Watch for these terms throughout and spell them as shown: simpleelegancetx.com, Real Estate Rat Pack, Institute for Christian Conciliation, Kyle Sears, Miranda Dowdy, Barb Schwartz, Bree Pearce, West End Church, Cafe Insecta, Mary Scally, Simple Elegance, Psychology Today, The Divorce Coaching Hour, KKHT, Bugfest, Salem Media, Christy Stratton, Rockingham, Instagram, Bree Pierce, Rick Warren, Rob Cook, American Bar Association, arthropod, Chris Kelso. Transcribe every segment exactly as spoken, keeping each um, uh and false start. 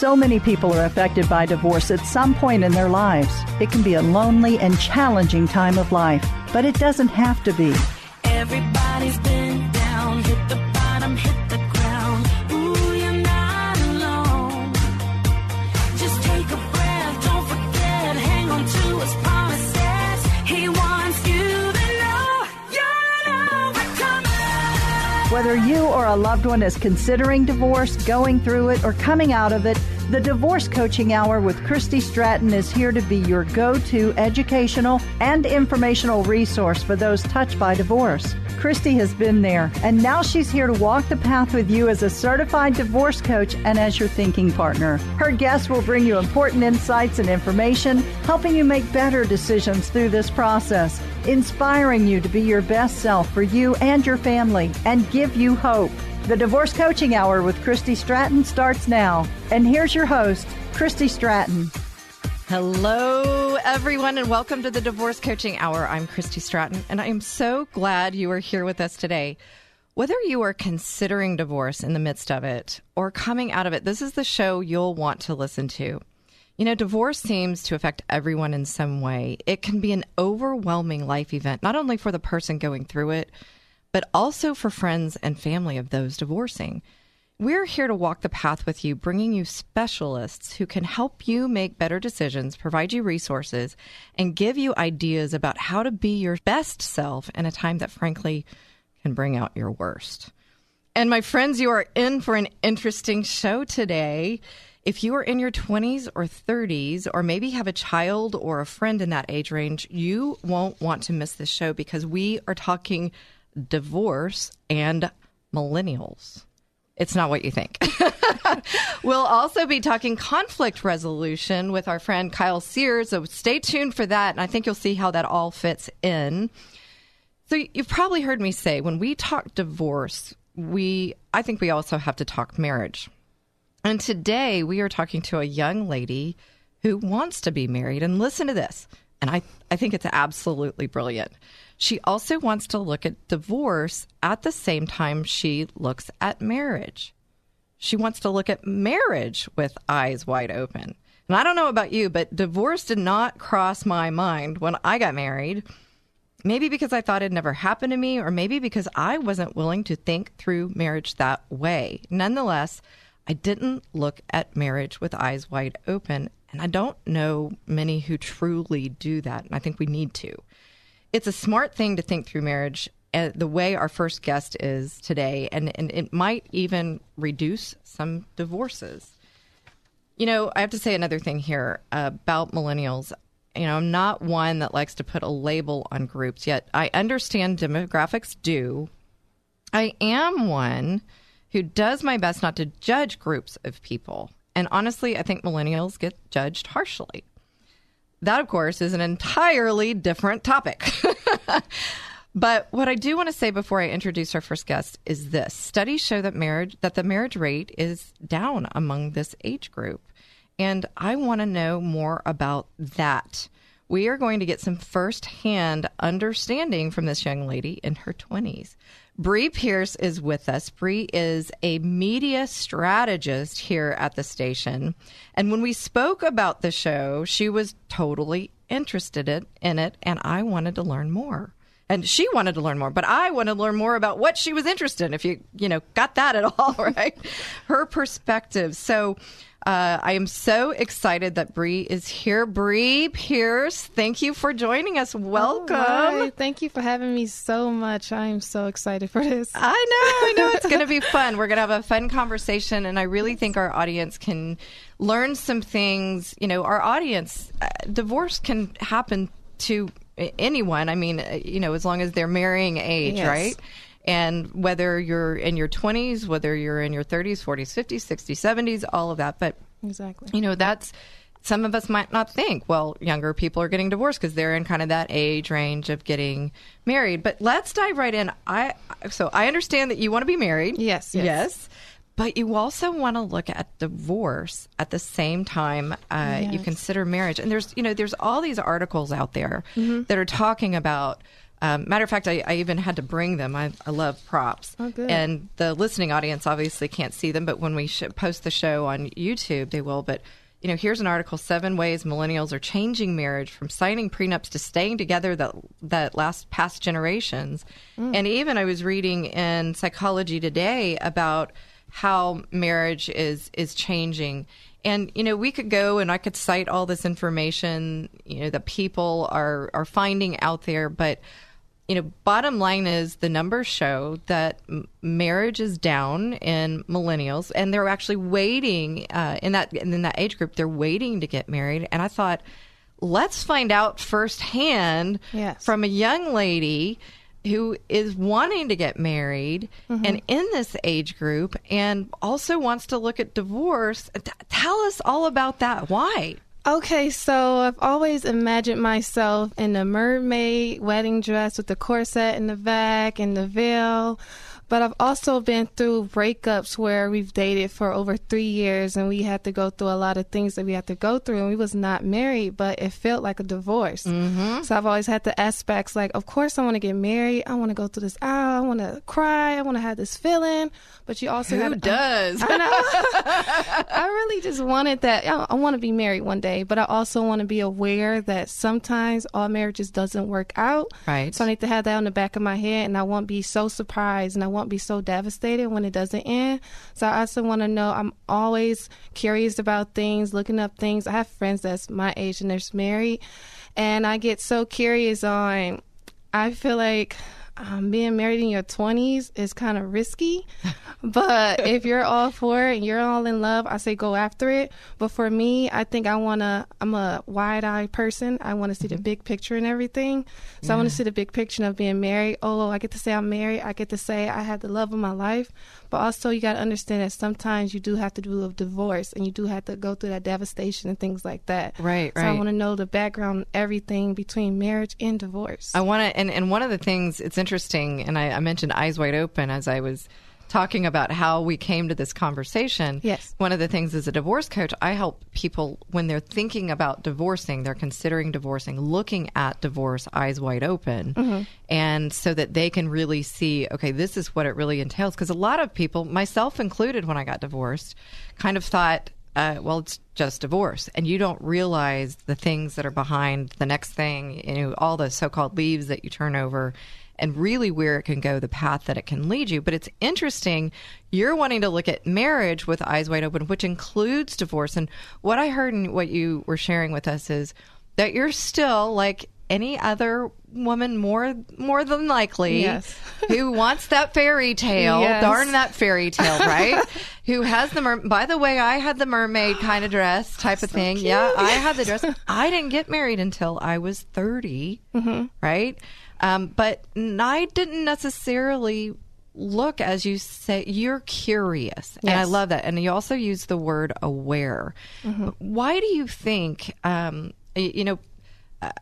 So many people are affected by divorce at some point in their lives. It can be a lonely and challenging time of life, but it doesn't have to be. Everybody's been down, hit the bottom, hit the ground. Ooh, you're not alone. Just take a breath, don't forget, hang on to his promises. He wants you to know you're an overcomer. Whether you or a loved one is considering divorce, going through it, or coming out of it, the Divorce Coaching Hour with Christy Stratton is here to be your go-to educational and informational resource for those touched by divorce. Christy has been there, and now she's here to walk the path with you as a certified divorce coach and as your thinking partner. Her guests will bring you important insights and information, helping you make better decisions through this process, inspiring you to be your best self for you and your family, and give you hope. The Divorce Coaching Hour with Christy Stratton starts now. And here's your host, Christy Stratton. Hello, everyone, and welcome to the Divorce Coaching Hour. I'm Christy Stratton, and I am so glad you are here with us today. Whether you are considering divorce in the midst of it or coming out of it, this is the show you'll want to listen to. You know, divorce seems to affect everyone in some way. It can be an overwhelming life event, not only for the person going through it, but also for friends and family of those divorcing. We're here to walk the path with you, bringing you specialists who can help you make better decisions, provide you resources, and give you ideas about how to be your best self in a time that, frankly, can bring out your worst. And my friends, you are in for an interesting show today. If you are in your twenties or thirties, or maybe have a child or a friend in that age range, you won't want to miss this show because we are talking divorce and millennials. It's not what you think. We'll also be talking conflict resolution with our friend Kyle Sears, so stay tuned for that, and I think you'll see how that all fits in. So you've probably heard me say, when we talk divorce, we I think we also have to talk marriage. And today we are talking to a young lady who wants to be married, and listen to this, and I, I think it's absolutely brilliant. She also wants to look at divorce at the same time she looks at marriage. She wants to look at marriage with eyes wide open. And I don't know about you, but divorce did not cross my mind when I got married. Maybe because I thought it never happened to me, or maybe because I wasn't willing to think through marriage that way. Nonetheless, I didn't look at marriage with eyes wide open. And I don't know many who truly do that. And I think we need to. It's a smart thing to think through marriage uh, the way our first guest is today, and, and it might even reduce some divorces. You know, I have to say another thing here uh, about millennials. You know, I'm not one that likes to put a label on groups, yet I understand demographics do. I am one who does my best not to judge groups of people. And honestly, I think millennials get judged harshly. That, of course, is an entirely different topic. But what I do want to say before I introduce our first guest is this. Studies show that marriage that the marriage rate is down among this age group. And I want to know more about that. We are going to get some firsthand understanding from this young lady in her twenties. Bree Pierce is with us. Bree is a media strategist here at the station. And when we spoke about the show, she was totally interested in it, and I wanted to learn more. And she wanted to learn more, but I wanted to learn more about what she was interested in, if you, you know, got that at all, right? Her perspective. So uh, I am so excited that Bree is here. Bree Pierce, thank you for joining us. Welcome. Right. Thank you for having me so much. I am so excited for this. I know, I know. It's going to be fun. We're going to have a fun conversation, and I really think our audience can learn some things. You know, our audience, uh, divorce can happen to anyone. I mean, you know, as long as they're marrying age, yes. Right? And whether you're in your twenties, whether you're in your thirties, forties, fifties, sixties, seventies, all of that. But, exactly, you know, that's, some of us might not think, well, younger people are getting divorced because they're in kind of that age range of getting married. But let's dive right in. I So I understand that you want to be married. Yes. Yes. yes. But you also want to look at divorce at the same time uh, yes. you consider marriage. And there's, you know, there's all these articles out there mm-hmm. that are talking about Um, matter of fact, I, I even had to bring them. I, I love props. Oh, good. And the listening audience obviously can't see them, but when we sh- post the show on YouTube, they will. But, you know, here's an article, Seven Ways Millennials Are Changing Marriage, from signing prenups to staying together that that last past generations. Mm. And even I was reading in Psychology Today about how marriage is is changing. And, you know, we could go and I could cite all this information, you know, that people are, are finding out there. But, you know, bottom line is the numbers show that marriage is down in millennials, and they're actually waiting uh, in that in that age group. They're waiting to get married. And I thought, let's find out firsthand yes. from a young lady who is wanting to get married mm-hmm. and in this age group and also wants to look at divorce. T- tell us all about that. Why? Okay, so I've always imagined myself in a mermaid wedding dress with the corset in the back and the veil. But I've also been through breakups where we've dated for over three years and we had to go through a lot of things that we had to go through, and we was not married, but it felt like a divorce. Mm-hmm. So I've always had the aspects like, of course I want to get married. I want to go through this aisle. I want to cry. I want to have this feeling. But you also... Who gotta, does? I, I know. I really just wanted that. I, I want to be married one day, but I also want to be aware that sometimes all marriages doesn't work out. Right. So I need to have that on the back of my head, and I won't be so surprised and I won't won't be so devastated when it doesn't end. So I also want to know, I'm always curious about things, looking up things. I have friends that's my age and they're married, and I get so curious on, I feel like um, being married in your twenties is kind of risky, but if you're all for it and you're all in love, I say go after it. But for me, I think I want to, I'm a wide-eyed person. I want to see mm-hmm. the big picture and everything. So yeah. I want to see the big picture of being married. Oh, I get to say I'm married. I get to say I have the love of my life. But also you got to understand that sometimes you do have to do a divorce and you do have to go through that devastation and things like that. Right, so right. So I want to know the background, everything between marriage and divorce. I want to, and, and one of the things, it's interesting. Interesting, and I, I mentioned Eyes Wide Open as I was talking about how we came to this conversation. Yes. One of the things as a divorce coach, I help people when they're thinking about divorcing, they're considering divorcing, looking at divorce eyes wide open, mm-hmm. and so that they can really see, okay, this is what it really entails. Because a lot of people, myself included, when I got divorced, kind of thought, Uh, well, it's just divorce. And you don't realize the things that are behind the next thing, you know, all the so-called leaves that you turn over, and really where it can go, the path that it can lead you. But it's interesting, you're wanting to look at marriage with eyes wide open, which includes divorce. And what I heard and what you were sharing with us is that you're still like any other woman, more more than likely, yes. who wants that fairy tale, yes. darn that fairy tale, right? Who has the, mer- by the way, I had the mermaid kind of dress type of so thing. Cute. Yeah, I had the dress. I didn't get married until I was thirty, mm-hmm. right? Um, but I didn't necessarily look, as you say, you're curious. Yes. And I love that. And you also use the word aware. Mm-hmm. Why do you think, um, you know,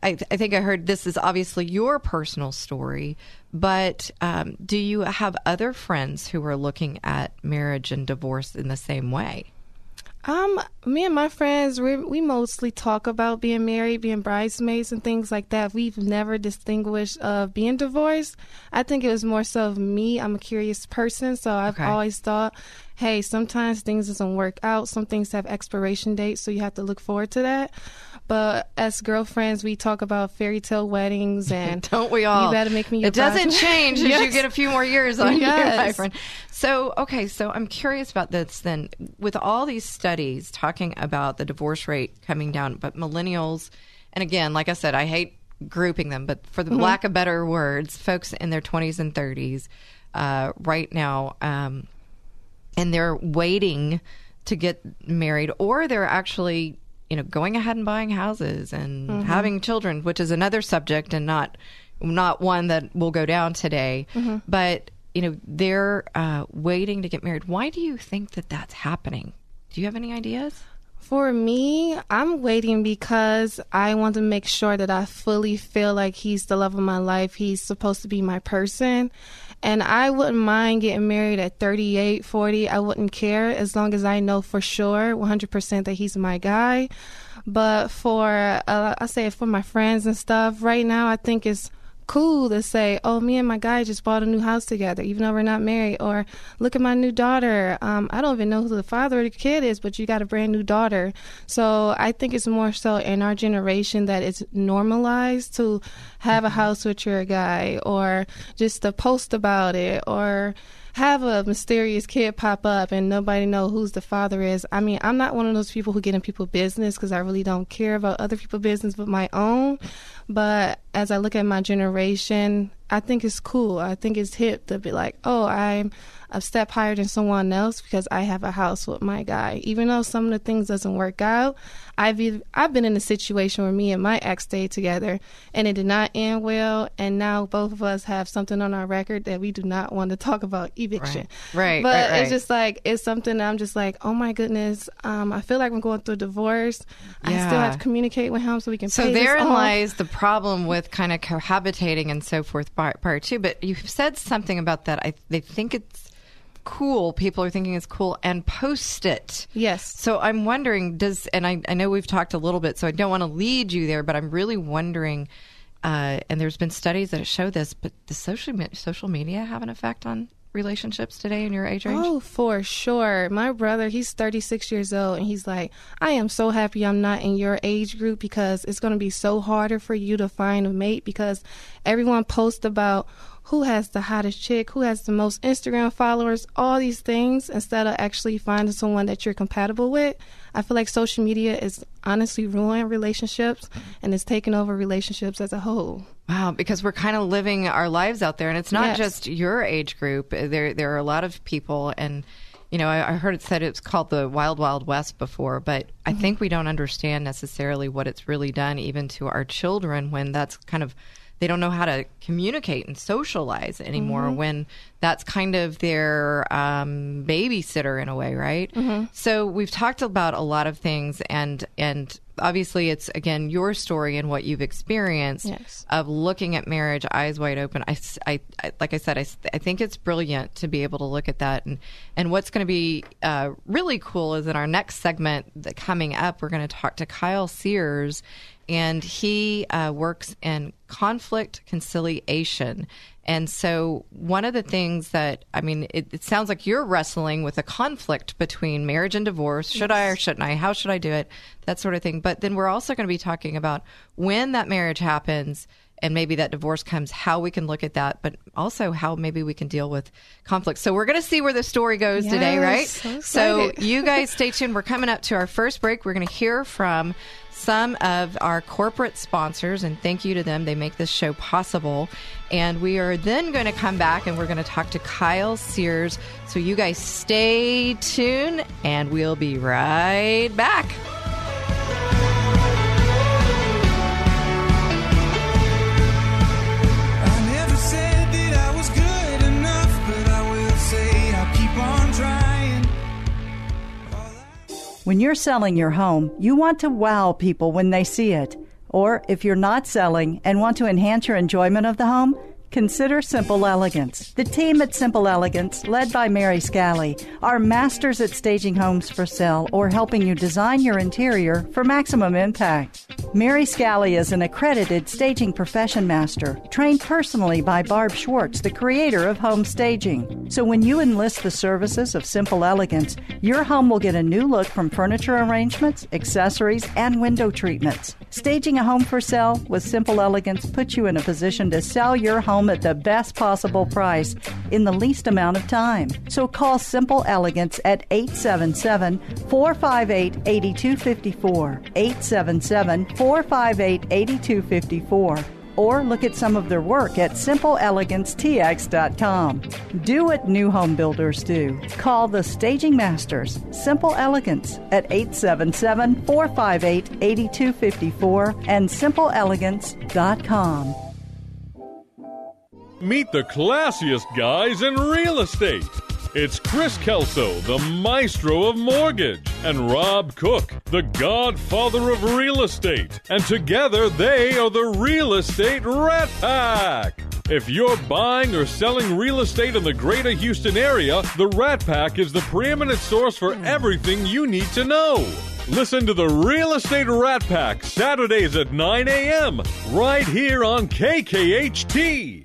I, th- I think I heard this is obviously your personal story, but um, do you have other friends who are looking at marriage and divorce in the same way? Um, me and my friends, we, we mostly talk about being married, being bridesmaids and things like that. We've never distinguished of being divorced. I think it was more so of me. I'm a curious person, so I've okay. always thought, hey, sometimes things doesn't work out. Some things have expiration dates, so you have to look forward to that. But as girlfriends, we talk about fairy tale weddings and don't we all? You better make me your It doesn't change yes. as you get a few more years on yes. you, my friend. So, okay, so I'm curious about this then. With all these studies talking about the divorce rate coming down, but millennials, and again, like I said, I hate grouping them, but for the mm-hmm. lack of better words, folks in their twenties and thirties uh, right now, um, and they're waiting to get married, or they're actually, you know, going ahead and buying houses and mm-hmm. having children, which is another subject and not not one that will go down today. Mm-hmm. But, you know, they're uh, waiting to get married. Why do you think that that's happening? Do you have any ideas? For me, I'm waiting because I want to make sure that I fully feel like he's the love of my life. He's supposed to be my person. And I wouldn't mind getting married at thirty-eight, forty. I wouldn't care as long as I know for sure one hundred percent that he's my guy. But for, uh, I say for my friends and stuff, right now I think it's cool to say, oh, me and my guy just bought a new house together, even though we're not married. Or look at my new daughter. Um, I don't even know who the father of the kid is, but you got a brand new daughter. So I think it's more so in our generation that it's normalized to have a house with your guy, or just to post about it, or have a mysterious kid pop up and nobody know who's the father is. I mean, I'm not one of those people who get in people's business because I really don't care about other people's business but my own. But as I look at my generation, I think it's cool. I think it's hip to be like, oh, I'm a step higher than someone else because I have a house with my guy. Even though some of the things doesn't work out, I've I've been in a situation where me and my ex stayed together and it did not end well. And now both of us have something on our record that we do not want to talk about, eviction. Right, right. But right, right. It's just like, it's something that I'm just like, oh my goodness, um, I feel like I'm going through a divorce. Yeah. I still have to communicate with him so we can so pay this off. So therein lies the problem with kind of cohabitating and so forth. Part two, but you've said something about that. I they think it's cool. People are thinking it's cool and post it. Yes. So I'm wondering, does and I, I know we've talked a little bit, so I don't want to lead you there, but I'm really wondering. Uh, and there's been studies that show this, but does social social media have an effect on relationships today in your age range? Oh, for sure. My brother, he's thirty-six years old, and he's like, I am so happy I'm not in your age group because it's going to be so harder for you to find a mate because everyone posts about who has the hottest chick, who has the most Instagram followers, all these things, instead of actually finding someone that you're compatible with. I feel like social media is honestly ruining relationships, and it's taking over relationships as a whole. Wow, because we're kind of living our lives out there, and it's not yes. just your age group. There there are a lot of people, and you know, I, I heard it said it's called the Wild Wild West before, but I mm-hmm. think we don't understand necessarily what it's really done even to our children when that's kind of, they don't know how to communicate and socialize anymore mm-hmm. when that's kind of their um, babysitter in a way, right? Mm-hmm. So we've talked about a lot of things, and and obviously it's, again, your story and what you've experienced yes. of looking at marriage eyes wide open. I, I, I, like I said, I, I think it's brilliant to be able to look at that. And, and what's going to be uh, really cool is in our next segment that coming up, we're going to talk to Kyle Sears, and he uh, works in conflict conciliation. And so one of the things that, I mean, it, it sounds like you're wrestling with a conflict between marriage and divorce. Should yes. I or shouldn't I? How should I do it? That sort of thing. But then we're also going to be talking about when that marriage happens and maybe that divorce comes, how we can look at that, but also how maybe we can deal with conflict. So we're going to see where the story goes yes, today, right? So, so you guys stay tuned. We're coming up to our first break. We're going to hear from some of our corporate sponsors, and thank you to them. They make this show possible. And we are then going to come back and we're going to talk to Kyle Sears. So you guys stay tuned and we'll be right back. When you're selling your home, you want to wow people when they see it. Or if you're not selling and want to enhance your enjoyment of the home, consider Simple Elegance. The team at Simple Elegance, led by Mary Scally, are masters at staging homes for sale or helping you design your interior for maximum impact. Mary Scally is an accredited staging profession master, trained personally by Barb Schwartz, the creator of home staging. So when you enlist the services of Simple Elegance, your home will get a new look from furniture arrangements, accessories, and window treatments. Staging a home for sale with Simple Elegance puts you in a position to sell your home at the best possible price in the least amount of time. So call Simple Elegance at eight seven seven, four five eight, eight two five four, eight seven seven, four five eight, eight two five four, or look at some of their work at simple elegance t x dot com. Do what new home builders do. Call the staging masters, Simple Elegance, at eight seven seven, four five eight, eight two five four and simple elegance dot com. Meet the classiest guys in real estate. It's Chris Kelso, the maestro of mortgage, and Rob Cook, the godfather of real estate. And together they are the Real Estate Rat Pack. If you're buying or selling real estate in the greater Houston area, the Rat Pack is the preeminent source for everything you need to know. Listen to the Real Estate Rat Pack Saturdays at nine a.m. right here on K K H T.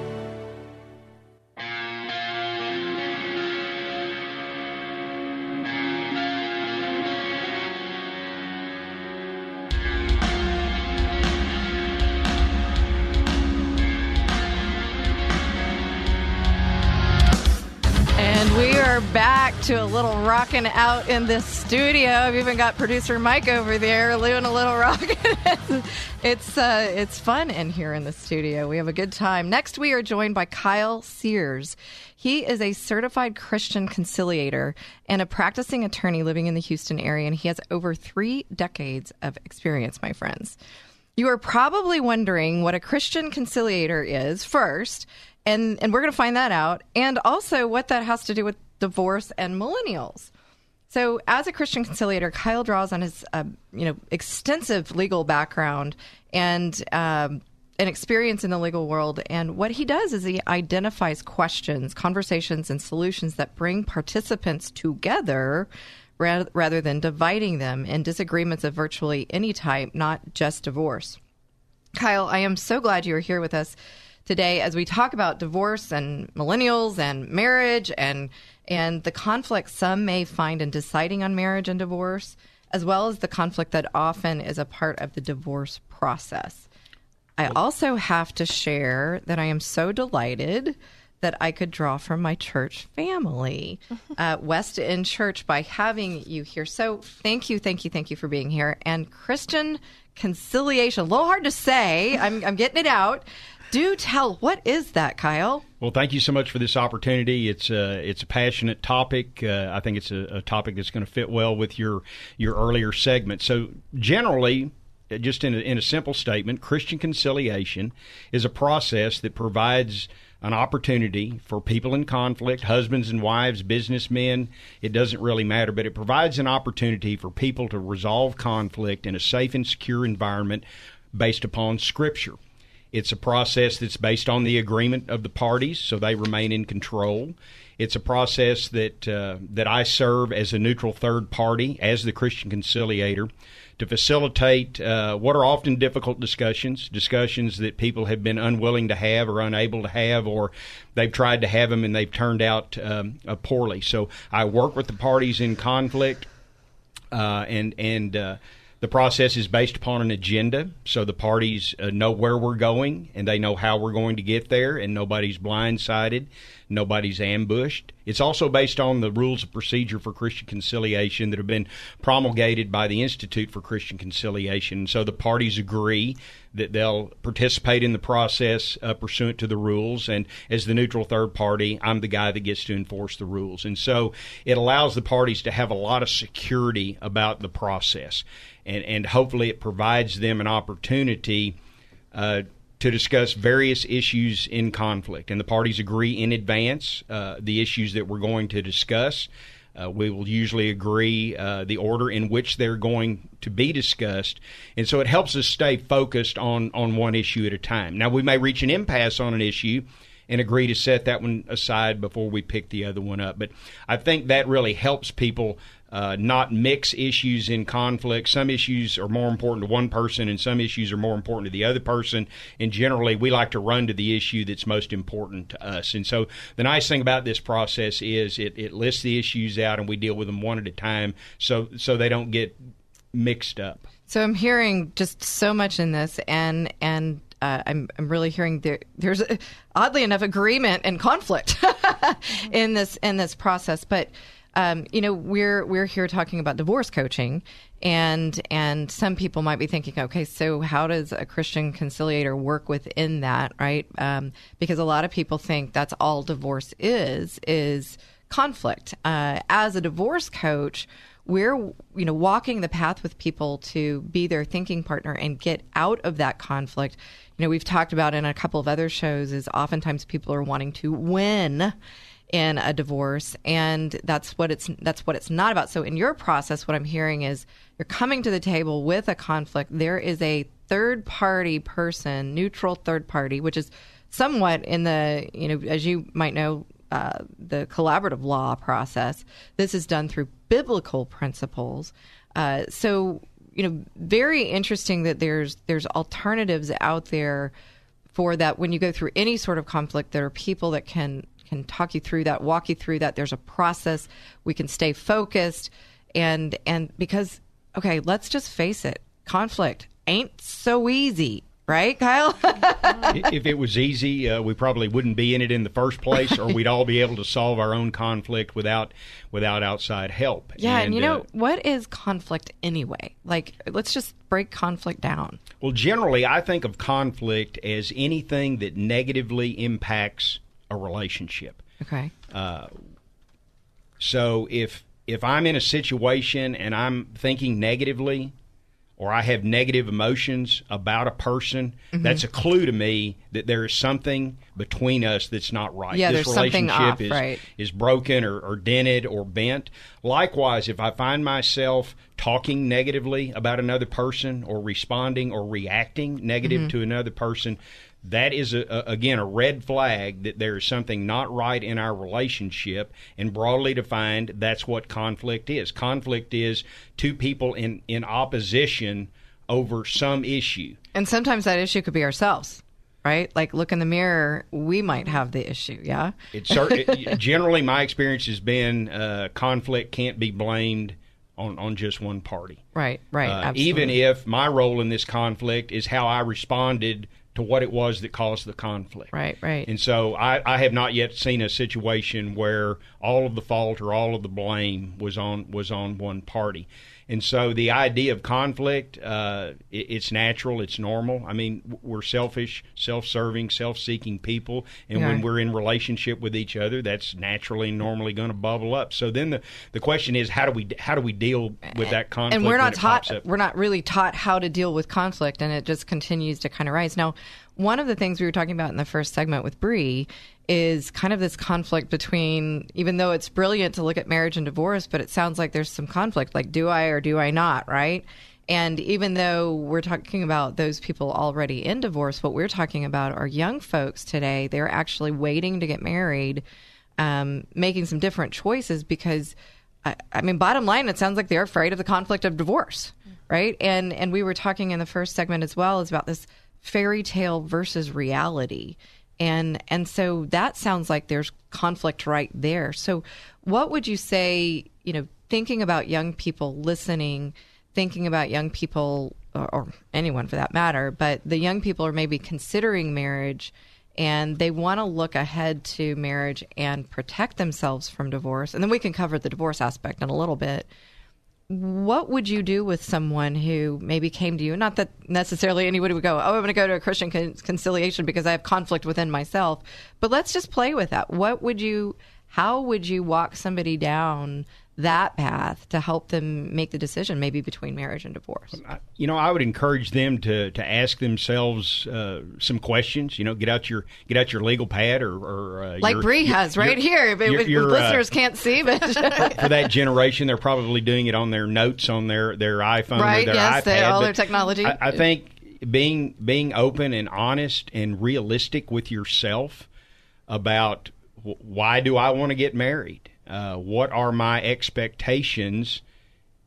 Back to a little rocking out in this studio. I've even got producer Mike over there doing a little rocking. It's uh, it's fun in here in the studio. We have a good time. Next, we are joined by Kyle Sears. He is a certified Christian conciliator and a practicing attorney living in the Houston area, and he has over three decades of experience, my friends. You are probably wondering what a Christian conciliator is first, and, and we're going to find that out, and also what that has to do with divorce and millennials. So as a Christian conciliator, Kyle draws on his uh, you know extensive legal background and um, an experience in the legal world. And what he does is he identifies questions, conversations, and solutions that bring participants together ra- rather than dividing them in disagreements of virtually any type, not just divorce. Kyle, I am so glad you are here with us today as we talk about divorce and millennials and marriage and and the conflict some may find in deciding on marriage and divorce, as well as the conflict that often is a part of the divorce process. I also have to share that I am so delighted that I could draw from my church family, uh, West End Church, by having you here. So thank you, thank you, thank you for being here. And Christian conciliation, a little hard to say. I'm, I'm getting it out. Do tell, what is that, Kyle? Well, thank you so much for this opportunity. It's a, it's a passionate topic. Uh, I think it's a, a topic that's going to fit well with your, your earlier segment. So generally, just in a, in a simple statement, Christian conciliation is a process that provides an opportunity for people in conflict, husbands and wives, businessmen. It doesn't really matter, but it provides an opportunity for people to resolve conflict in a safe and secure environment based upon Scripture. It's a process that's based on the agreement of the parties, so they remain in control. It's a process that uh, that I serve as a neutral third party, as the Christian conciliator, to facilitate uh, what are often difficult discussions, discussions that people have been unwilling to have or unable to have, or they've tried to have them and they've turned out um, uh, poorly. So I work with the parties in conflict, uh, and and uh, the process is based upon an agenda, so the parties uh, know where we're going, and they know how we're going to get there, and nobody's blindsided, nobody's ambushed. It's also based on the rules of procedure for Christian conciliation that have been promulgated by the Institute for Christian Conciliation. So the parties agree that they'll participate in the process uh, pursuant to the rules, and as the neutral third party, I'm the guy that gets to enforce the rules. And so it allows the parties to have a lot of security about the process. And, and hopefully it provides them an opportunity uh, to discuss various issues in conflict. And the parties agree in advance uh, the issues that we're going to discuss. Uh, we will usually agree uh, the order in which they're going to be discussed. And so it helps us stay focused on, on one issue at a time. Now, we may reach an impasse on an issue and agree to set that one aside before we pick the other one up. But I think that really helps people Uh, not mix issues in conflict. Some issues are more important to one person, and some issues are more important to the other person. And generally, we like to run to the issue that's most important to us. And so the nice thing about this process is it, it lists the issues out, and we deal with them one at a time so so they don't get mixed up. So I'm hearing just so much in this, and and uh, I'm, I'm really hearing there, there's, oddly enough, agreement and conflict in this in this process. But Um, you know, we're we're here talking about divorce coaching, and and some people might be thinking, okay, so how does a Christian conciliator work within that, right? Um, because a lot of people think that's all divorce is, is conflict. Uh, as a divorce coach, we're, you know, walking the path with people to be their thinking partner and get out of that conflict. You know, we've talked about in a couple of other shows is oftentimes people are wanting to win in a divorce, and that's what it's that's what it's not about. So in your process, what I'm hearing is you're coming to the table with a conflict. There is a third party person, neutral third party, which is somewhat in the, you know, as you might know, uh, the collaborative law process. This is done through biblical principles. Uh, so, you know, very interesting that there's there's alternatives out there for that. When you go through any sort of conflict, there are people that can can talk you through that, walk you through that. There's a process. We can stay focused. And and because, okay, let's just face it, conflict ain't so easy, right, Kyle? If it was easy, uh, we probably wouldn't be in it in the first place, or we'd all be able to solve our own conflict without without outside help. Yeah, and, and you know, uh, what is conflict anyway? Like, let's just break conflict down. Well, generally, I think of conflict as anything that negatively impacts a relationship. Okay. Uh, so if if I'm in a situation and I'm thinking negatively, or I have negative emotions about a person, mm-hmm. that's a clue to me that there is something between us that's not right. Yeah, this relationship off, is, right. is broken or, or dented or bent. Likewise, if I find myself talking negatively about another person or responding or reacting negative mm-hmm. to another person, that is, a, a, again, a red flag that there is something not right in our relationship, and broadly defined, that's what conflict is. Conflict is two people in, in opposition over some issue. And sometimes that issue could be ourselves, right? Like, look in the mirror, we might have the issue, yeah? It, it, generally, my experience has been uh, conflict can't be blamed On, on just one party. Right, right, uh, absolutely. Even if my role in this conflict is how I responded to what it was that caused the conflict. Right, right. And so I, I have not yet seen a situation where all of the fault or all of the blame was on was on one party. And so the idea of conflict, uh, it, it's natural, it's normal. I mean, we're selfish, self-serving, self-seeking people. And yeah. when we're in relationship with each other, that's naturally and normally going to bubble up. So then the, the question is, how do we how do we deal with that conflict? And we're not taught, we're not really taught how to deal with conflict, and it just continues to kind of rise. Now, one of the things we were talking about in the first segment with Bree is kind of this conflict between, even though it's brilliant to look at marriage and divorce, but it sounds like there's some conflict, like do I or do I not, right? And even though we're talking about those people already in divorce, what we're talking about are young folks today. They're actually waiting to get married, um, making some different choices because, I, I mean, bottom line, it sounds like they're afraid of the conflict of divorce, right? And, and we were talking in the first segment as well is about this fairy tale versus reality. And and so that sounds like there's conflict right there. So what would you say, you know, thinking about young people listening, thinking about young people or, or anyone for that matter, but the young people are maybe considering marriage and they want to look ahead to marriage and protect themselves from divorce. And then we can cover the divorce aspect in a little bit. What would you do with someone who maybe came to you? Not that necessarily anybody would go, oh, I'm going to go to a Christian con- conciliation because I have conflict within myself. But let's just play with that. What would you, how would you walk somebody down that path to help them make the decision maybe between marriage and divorce? You know, I would encourage them to, to ask themselves uh, some questions. You know, get out your get out your legal pad or... or uh, like your, Bree your, has right your, here. Your, your, listeners uh, can't see, but... For that generation, they're probably doing it on their notes on their, their iPhone right, or their yes, iPad. Right, yes, all their technology. I, I think being being open and honest and realistic with yourself about w- why do I want to get married? Uh, what are my expectations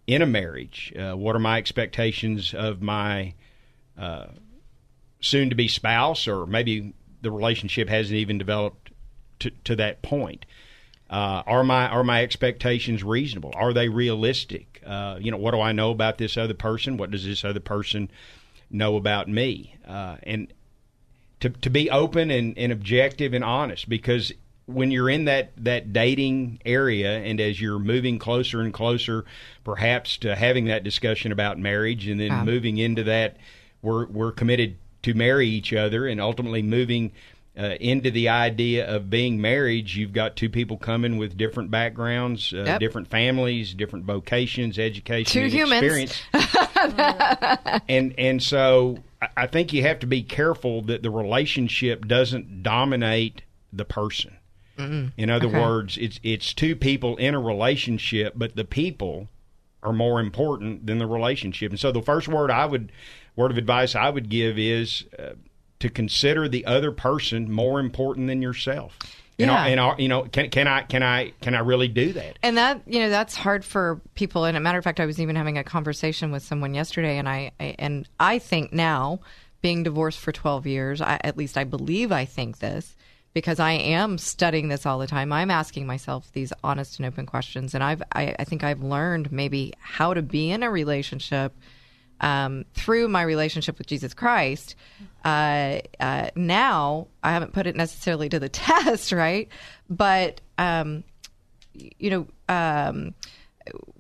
in a marriage? Uh, what are my expectations of my uh, soon-to-be spouse, or maybe the relationship hasn't even developed to, to that point? Uh, are my are my expectations reasonable? Are they realistic? Uh, you know, what do I know about this other person? What does this other person know about me? Uh, and to to be open and, and objective and honest, because when you're in that, that dating area and as you're moving closer and closer perhaps to having that discussion about marriage and then um. moving into that, we're, we're committed to marry each other and ultimately moving Uh, into the idea of being married, you've got two people coming with different backgrounds, uh, yep. different families, different vocations, education, two and humans. experience. and and so I think you have to be careful that the relationship doesn't dominate the person. Mm-mm. In other okay. words, it's it's two people in a relationship, but the people are more important than the relationship. And so the first word I would word of advice I would give is. Uh, to consider the other person more important than yourself. You yeah. know, and I'll, you know, can can I can I can I really do that? And that, you know, that's hard for people. And a matter of fact, I was even having a conversation with someone yesterday, and I, I and I think now, being divorced for twelve years, I, at least I believe I think this, because I am studying this all the time. I'm asking myself these honest and open questions, and I've I, I think I've learned maybe how to be in a relationship. Um, through my relationship with Jesus Christ, uh, uh, now I haven't put it necessarily to the test, right? But, um, you know, um,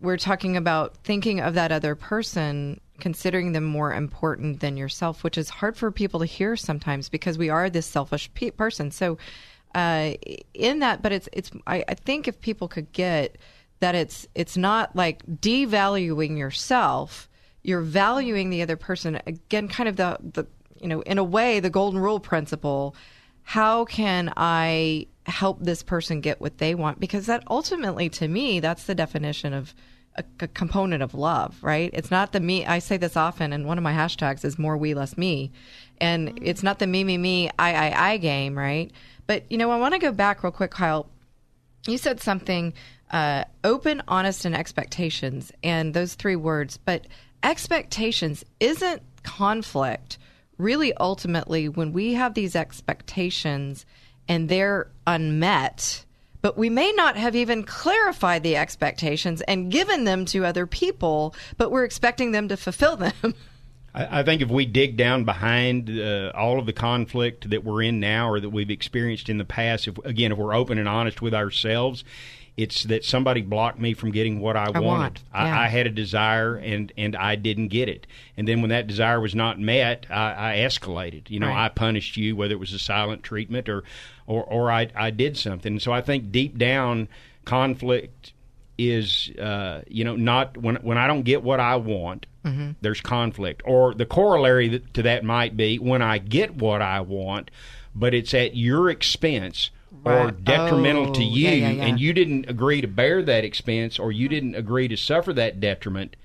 we're talking about thinking of that other person, considering them more important than yourself, which is hard for people to hear sometimes because we are this selfish pe- person. So uh, in that, but it's, it's I, I think if people could get that it's it's not like devaluing yourself. You're valuing the other person, again, kind of the, the, you know, in a way, the golden rule principle. How can I help this person get what they want? Because that ultimately, to me, that's the definition of a, a component of love, right? It's not the me. I say this often, and one of my hashtags is more we, less me. And mm-hmm. it's not the me, me, me, I, I, I game, right? But, you know, I want to go back real quick, Kyle. You said something, uh, open, honest, and expectations, and those three words. But expectations isn't conflict, really, ultimately, when we have these expectations and they're unmet, but we may not have even clarified the expectations and given them to other people, but we're expecting them to fulfill them. I, I think if we dig down behind uh, all of the conflict that we're in now or that we've experienced in the past, if again, if we're open and honest with ourselves, it's that somebody blocked me from getting what I, I wanted. Want, yeah. I, I had a desire, and, and I didn't get it. And then when that desire was not met, I, I escalated. You know, right. I punished you, whether it was a silent treatment or, or, or I, I did something. And so I think deep down, conflict is, uh, you know, not when when I don't get what I want, mm-hmm. there's conflict. Or the corollary to that might be when I get what I want, but it's at your expense. Right. Or detrimental oh, to you, yeah, yeah, yeah. and you didn't agree to bear that expense, or you didn't agree to suffer that detriment,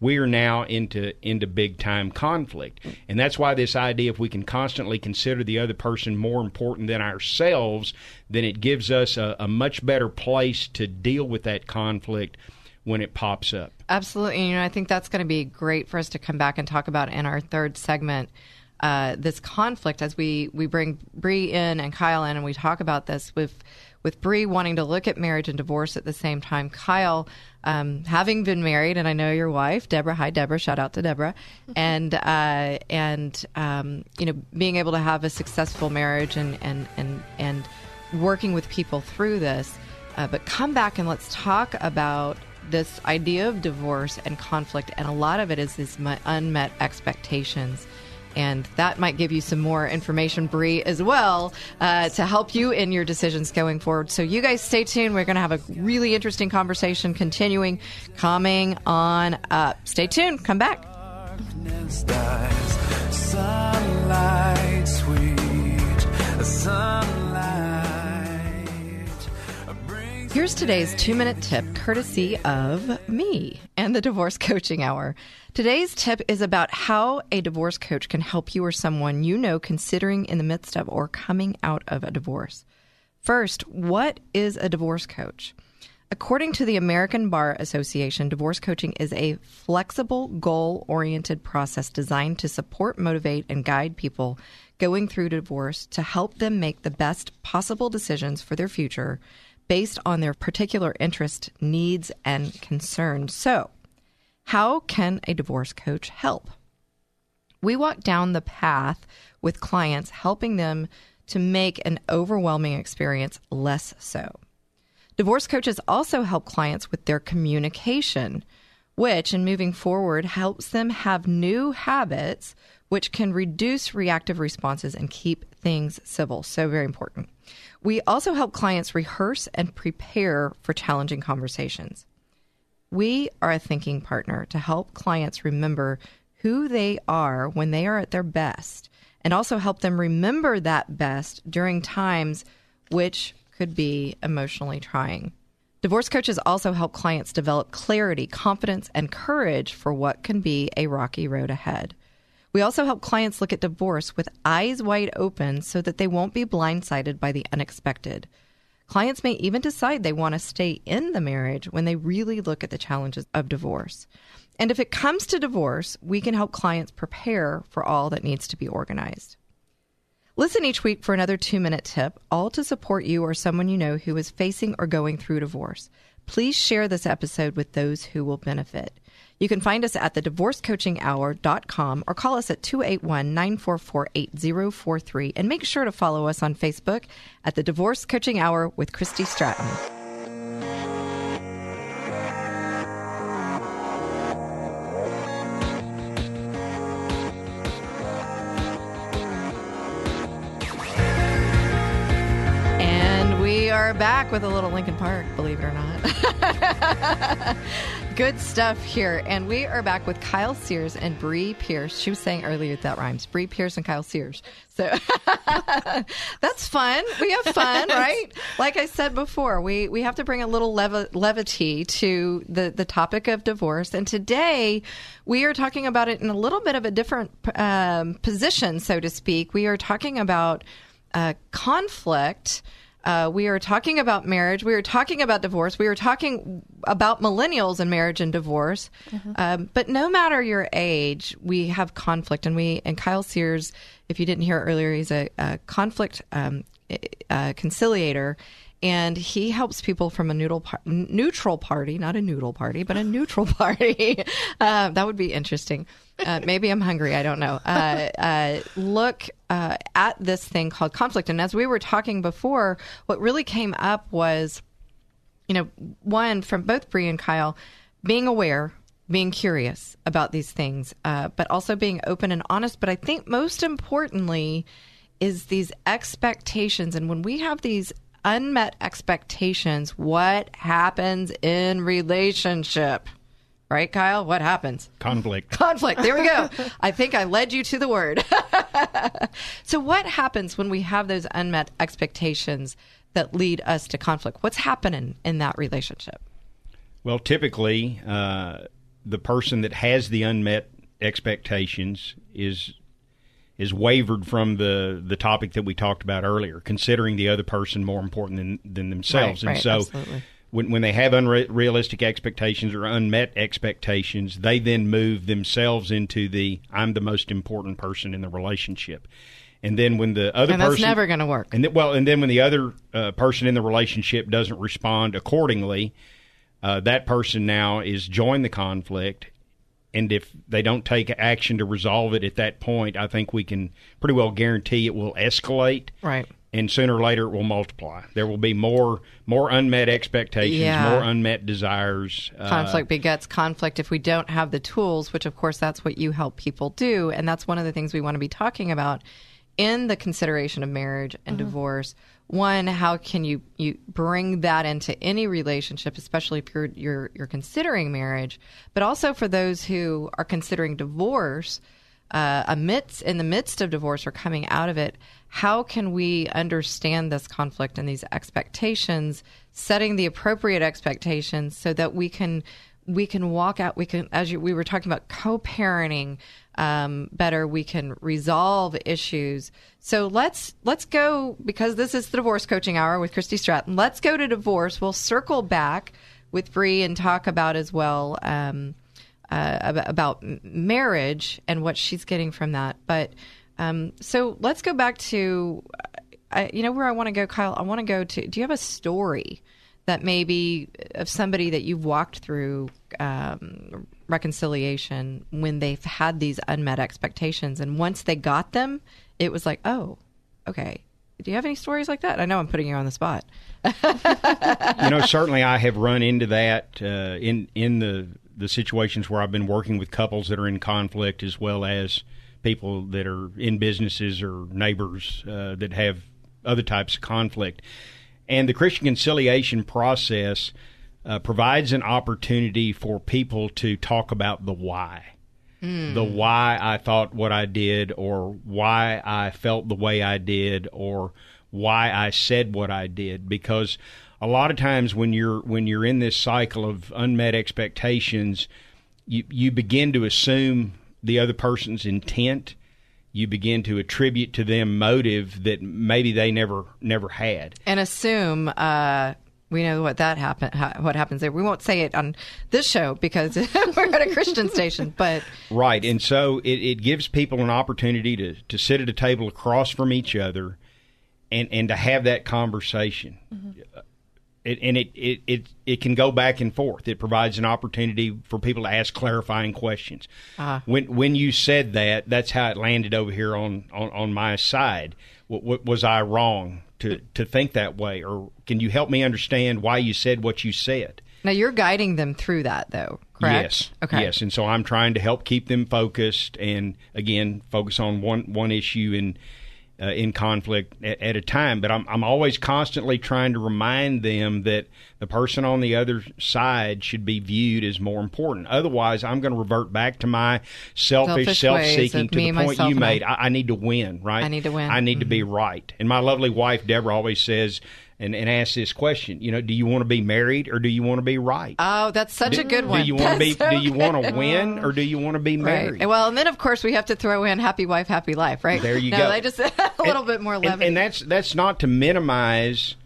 we are now into into big-time conflict. And that's why this idea, if we can constantly consider the other person more important than ourselves, then it gives us a, a much better place to deal with that conflict when it pops up. Absolutely. And, you know, I think that's going to be great for us to come back and talk about in our third segment. Uh, this conflict, as we, we bring Bree in and Kyle in, and we talk about this with with Bree wanting to look at marriage and divorce at the same time. Kyle, um, having been married, and I know your wife, Deborah. Hi, Deborah. Shout out to Deborah. And uh, and um, you know, being able to have a successful marriage and and and, and working with people through this. Uh, but come back and let's talk about this idea of divorce and conflict, and a lot of it is these unmet expectations. And that might give you some more information, Bree, as well, uh, to help you in your decisions going forward. So you guys stay tuned. We're going to have a really interesting conversation continuing, coming on up. Stay tuned. Come back. Darkness dies, sunlight sweet, sunlight brings. Here's today's two-minute tip, courtesy of me and the Divorce Coaching Hour. Today's tip is about how a divorce coach can help you or someone you know considering in the midst of or coming out of a divorce. First, what is a divorce coach? According to the American Bar Association, divorce coaching is a flexible, goal-oriented process designed to support, motivate, and guide people going through divorce to help them make the best possible decisions for their future based on their particular interests, needs, and concerns. So, how can a divorce coach help? We walk down the path with clients, helping them to make an overwhelming experience less so. Divorce coaches also help clients with their communication, which in moving forward helps them have new habits, which can reduce reactive responses and keep things civil. So very important. We also help clients rehearse and prepare for challenging conversations. We are a thinking partner to help clients remember who they are when they are at their best, and also help them remember that best during times which could be emotionally trying. Divorce coaches also help clients develop clarity, confidence, and courage for what can be a rocky road ahead. We also help clients look at divorce with eyes wide open so that they won't be blindsided by the unexpected. Clients may even decide they want to stay in the marriage when they really look at the challenges of divorce. And if it comes to divorce, we can help clients prepare for all that needs to be organized. Listen each week for another two-minute tip, all to support you or someone you know who is facing or going through divorce. Please share this episode with those who will benefit. You can find us at the divorce coaching hour dot com or call us at two eight one, nine four four, eight zero four three. And make sure to follow us on Facebook at The Divorce Coaching Hour with Christy Stratton. Back with a little Linkin Park, believe it or not. Good stuff here. And we are back with Kyle Sears and Bree Pierce. She was saying earlier that rhymes. Bree Pierce and Kyle Sears. So that's fun. We have fun, right? Like I said before, we, we have to bring a little lev- levity to the, the topic of divorce. And today we are talking about it in a little bit of a different um, position, so to speak. We are talking about uh, conflict. Uh, we are talking about marriage. We are talking about divorce. We are talking about millennials and marriage and divorce. Mm-hmm. Um, but no matter your age, we have conflict. And we and Kyle Sears, if you didn't hear earlier, he's a, a conflict um, uh, conciliator, and he helps people from a noodle par- neutral party, not a noodle party, but a neutral party. uh, that would be interesting. Uh, maybe I'm hungry. I don't know. Uh, uh, look uh, at this thing called conflict. And as we were talking before, what really came up was, you know, one from both Bree and Kyle, being aware, being curious about these things, uh, but also being open and honest. But I think most importantly is these expectations. And when we have these unmet expectations, what happens in relationship? Right, Kyle? What happens? Conflict. Conflict. There we go. I think I led you to the word. So what happens when we have those unmet expectations that lead us to conflict? What's happening in that relationship? Well, typically, uh, the person that has the unmet expectations is is wavered from the, the topic that we talked about earlier, considering the other person more important than, than themselves. Right, and right, so absolutely. When, when they have unrealistic expectations or unmet expectations, they then move themselves into the, I'm the most important person in the relationship. And then when the other person... And that's person, never going to work. And th- Well, and then when the other uh, person in the relationship doesn't respond accordingly, uh, that person now is joined the conflict. And if they don't take action to resolve it at that point, I think we can pretty well guarantee it will escalate. Right. And sooner or later, it will multiply. There will be more more unmet expectations, yeah. more unmet desires. Conflict uh, begets conflict if we don't have the tools, which, of course, that's what you help people do. And that's one of the things we want to be talking about in the consideration of marriage and uh-huh. divorce. One, how can you, you bring that into any relationship, especially if you're, you're, you're considering marriage, but also for those who are considering divorce, Uh, amidst in the midst of divorce or coming out of it, how can we understand this conflict and these expectations, setting the appropriate expectations so that we can we can walk out, we can, as you, we were talking about co-parenting um, better, we can resolve issues. So let's let's go, because this is the Divorce Coaching Hour with Christy Stratton, let's go to divorce. We'll circle back with Bree and talk about as well um Uh, about marriage and what she's getting from that. But um, so let's go back to, uh, you know, where I want to go, Kyle. I want to go to, do you have a story that maybe of somebody that you've walked through um, reconciliation when they've had these unmet expectations? And once they got them, it was like, oh, okay. Do you have any stories like that? I know I'm putting you on the spot. You know, certainly I have run into that uh, in, in the, the situations where I've been working with couples that are in conflict, as well as people that are in businesses or neighbors uh, that have other types of conflict. And the Christian conciliation process uh, provides an opportunity for people to talk about the why. Mm. The why I thought what I did, or why I felt the way I did, or why I said what I did. Because a lot of times when you're when you're in this cycle of unmet expectations, you, you begin to assume the other person's intent. You begin to attribute to them motive that maybe they never never had, and assume uh, we know what that happen what happens there. We won't say it on this show because we're at a Christian station, but right. And so it, it gives people an opportunity to, to sit at a table across from each other, and, and to have that conversation. Mm-hmm. It, and it, it, it, it can go back and forth. It provides an opportunity for people to ask clarifying questions. Uh-huh. When when you said that, that's how it landed over here on, on, on my side. W- w- was I wrong to, to think that way? Or can you help me understand why you said what you said? Now, you're guiding them through that, though, correct? Yes. Okay. Yes, and so I'm trying to help keep them focused and, again, focus on one, one issue and Uh, in conflict at, at a time, but I'm I'm always constantly trying to remind them that the person on the other side should be viewed as more important. Otherwise, I'm going to revert back to my selfish, selfish self-seeking, to the point you made. I, I need to win, right? I need to win. I need mm-hmm. to be right. And my lovely wife, Deborah, always says and, and asks this question, you know, do you want to be married or do you want to be right? Oh, that's such do, a good one. Do you want to be? So do you want to win or do you want to be married? Right. Well, and then, of course, we have to throw in happy wife, happy life, right? There you no, go. They just... A little and, bit more levity. And, and that's that's not to minimize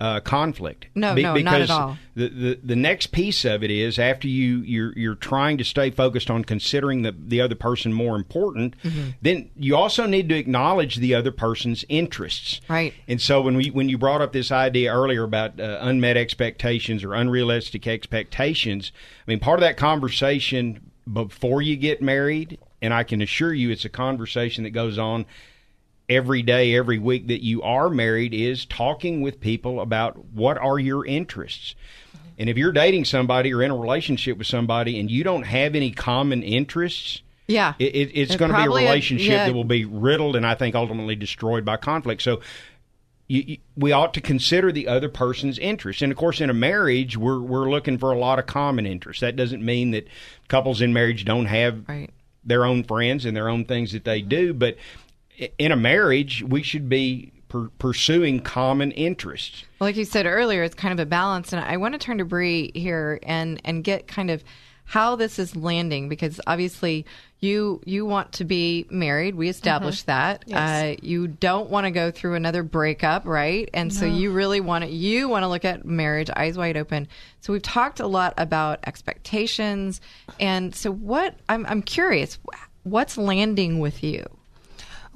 uh, conflict. No, Be, no, not at all. The, the the next piece of it is after you you're you're trying to stay focused on considering the, the other person more important, mm-hmm. then you also need to acknowledge the other person's interests. Right. And so when we when you brought up this idea earlier about uh, unmet expectations or unrealistic expectations, I mean, part of that conversation before you get married, and I can assure you, it's a conversation that goes on every day, every week that you are married, is talking with people about what are your interests. And if you're dating somebody or in a relationship with somebody and you don't have any common interests, yeah, it, it's, it's going to be a relationship a, yeah. that will be riddled and I think ultimately destroyed by conflict. So you, you, we ought to consider the other person's interests. And, of course, in a marriage, we're we're looking for a lot of common interests. That doesn't mean that couples in marriage don't have right. their own friends and their own things that they do, but in a marriage, we should be per- pursuing common interests. Well, like you said earlier, it's kind of a balance. And I want to turn to Bree here and, and get kind of how this is landing, because obviously you you want to be married. We established mm-hmm. that. Yes. Uh, you don't want to go through another breakup, right? And no. so you really want to, you want to look at marriage eyes wide open. So we've talked a lot about expectations. And so what, I'm I'm curious, what's landing with you?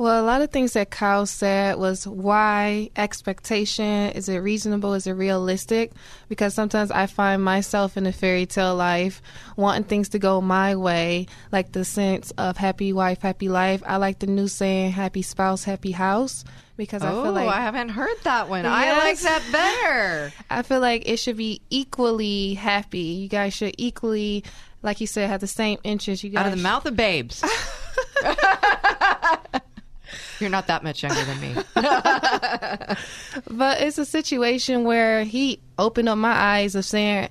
Well, a lot of things that Kyle said was why, expectation, is it reasonable, is it realistic? Because sometimes I find myself in a fairy tale life wanting things to go my way, like the sense of happy wife, happy life. I like the new saying, happy spouse, happy house. Because oh, I feel like I haven't heard that one. Yes. I like that better. I feel like it should be equally happy. You guys should equally, like you said, have the same interests. You guys out of the should... mouth of babes. You're not that much younger than me. But it's a situation where he opened up my eyes of saying,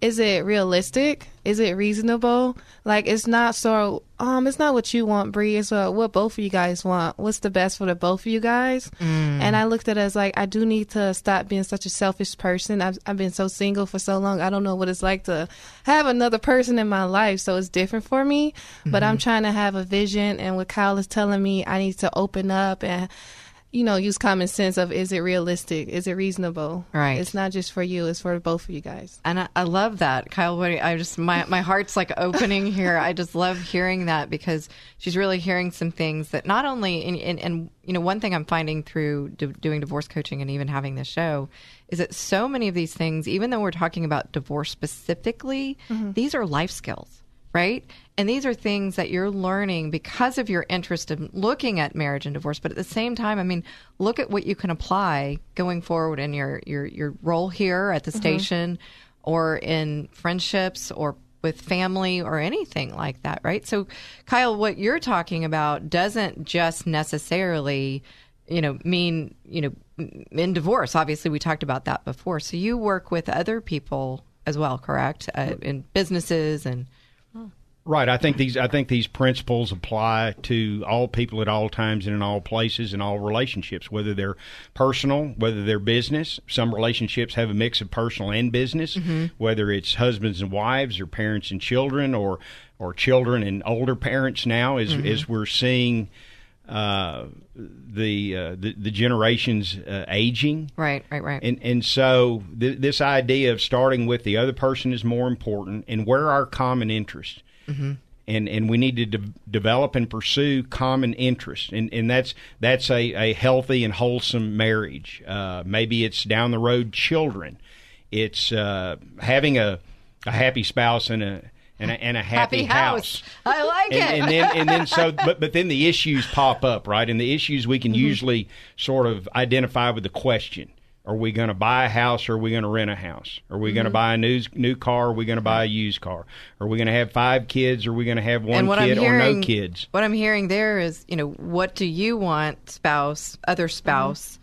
is it realistic? Is it reasonable? Like, it's not so, um, it's not what you want, Bree. It's what, what both of you guys want. What's the best for the both of you guys? Mm. And I looked at it as like, I do need to stop being such a selfish person. I've, I've been so single for so long. I don't know what it's like to have another person in my life. So it's different for me, mm-hmm. but I'm trying to have a vision. And what Kyle is telling me, I need to open up and, you know, use common sense of, is it realistic? Is it reasonable? Right. It's not just for you. It's for both of you guys. And I, I love that, Kyle. What you, I just my, my heart's like opening here. I just love hearing that because she's really hearing some things that not only in, in, and, you know, one thing I'm finding through d- doing divorce coaching and even having this show is that so many of these things, even though we're talking about divorce specifically, mm-hmm. these are life skills. Right? And these are things that you're learning because of your interest in looking at marriage and divorce. But at the same time, I mean, look at what you can apply going forward in your, your, your role here at the mm-hmm. station or in friendships or with family or anything like that, right? So, Kyle, what you're talking about doesn't just necessarily, you know, mean, you know, in divorce. Obviously, we talked about that before. So you work with other people as well, correct? Uh, in businesses and... Right. I think these I think these principles apply to all people at all times and in all places and all relationships, whether they're personal, whether they're business. Some relationships have a mix of personal and business, mm-hmm. whether it's husbands and wives or parents and children or or children and older parents now, as, mm-hmm. as we're seeing uh, the, uh, the the generations uh, aging. Right, right, right. And, and so th- this idea of starting with the other person is more important, and where our common interests. Mm-hmm. And and we need to de- develop and pursue common interests, and and that's that's a, a healthy and wholesome marriage. Uh, maybe it's down the road children, it's uh, having a, a happy spouse and a and a, and a happy, happy house. house. I like and, it. And then and then so but but then the issues pop up, right? And the issues we can mm-hmm. usually sort of identify with the question. Are we going to buy a house or are we going to rent a house? Are we mm-hmm. going to buy a new, new car or are we going to buy a used car? Are we going to have five kids or are we going to have one kid hearing, or no kids? What I'm hearing there is, you know, what do you want, spouse, other spouse, mm-hmm.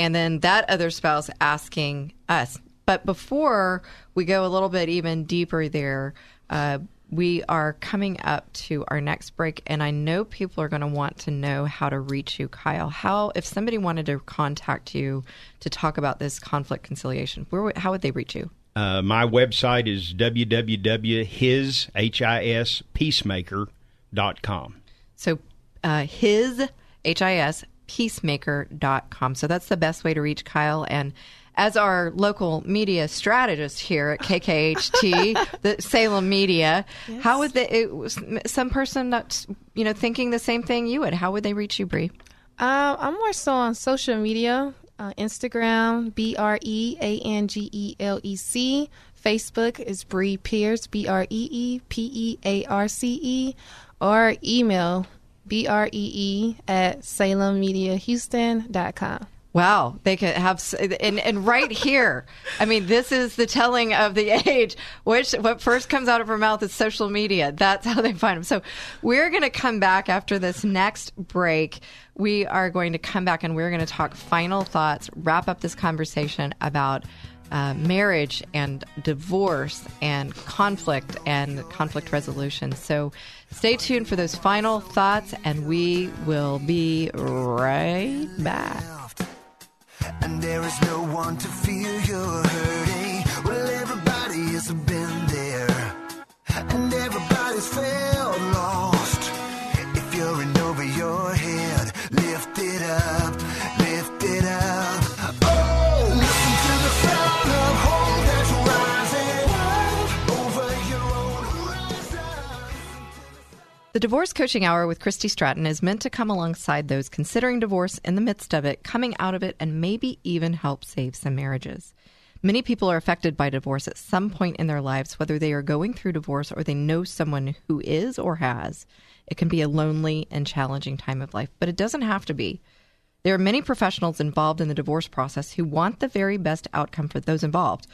and then that other spouse asking us. But before we go a little bit even deeper there, uh, we are coming up to our next break, and I know people are going to want to know how to reach you, Kyle. How, if somebody wanted to contact you to talk about this conflict conciliation, where would, how would they reach you? Uh, my website is w w w dot his peacemaker dot com. So uh, his, H I S, peacemaker dot com. So that's the best way to reach Kyle, and as our local media strategist here at K K H T, the Salem Media, yes. how would they, it was some person that's, you know, thinking the same thing you would, how would they reach you, Bree? Uh, I'm more so on social media, uh, Instagram, B R E A N G E L E C. Facebook is Bree Pierce, B R E E P E A R C E, or email B R E E at Salem Media Houston dot com. Wow, they could have, and, and right here, I mean, this is the telling of the age, which what first comes out of her mouth is social media. That's how they find them. So we're going to come back after this next break. We are going to come back and we're going to talk final thoughts, wrap up this conversation about uh, marriage and divorce and conflict and conflict resolution. So stay tuned for those final thoughts and we will be right back. And there is no one to feel you're hurting. Well, everybody has been there, and everybody's felt lost. If you're in over your head, lift it up, lift it up. Oh, listen to the sound of hope that's rising up over your own horizon. The Divorce Coaching Hour with Christy Stratton is meant to come alongside those considering divorce, in the midst of it, coming out of it, and maybe even help save some marriages. Many people are affected by divorce at some point in their lives, whether they are going through divorce or they know someone who is or has. It can be a lonely and challenging time of life, but it doesn't have to be. There are many professionals involved in the divorce process who want the very best outcome for those involved.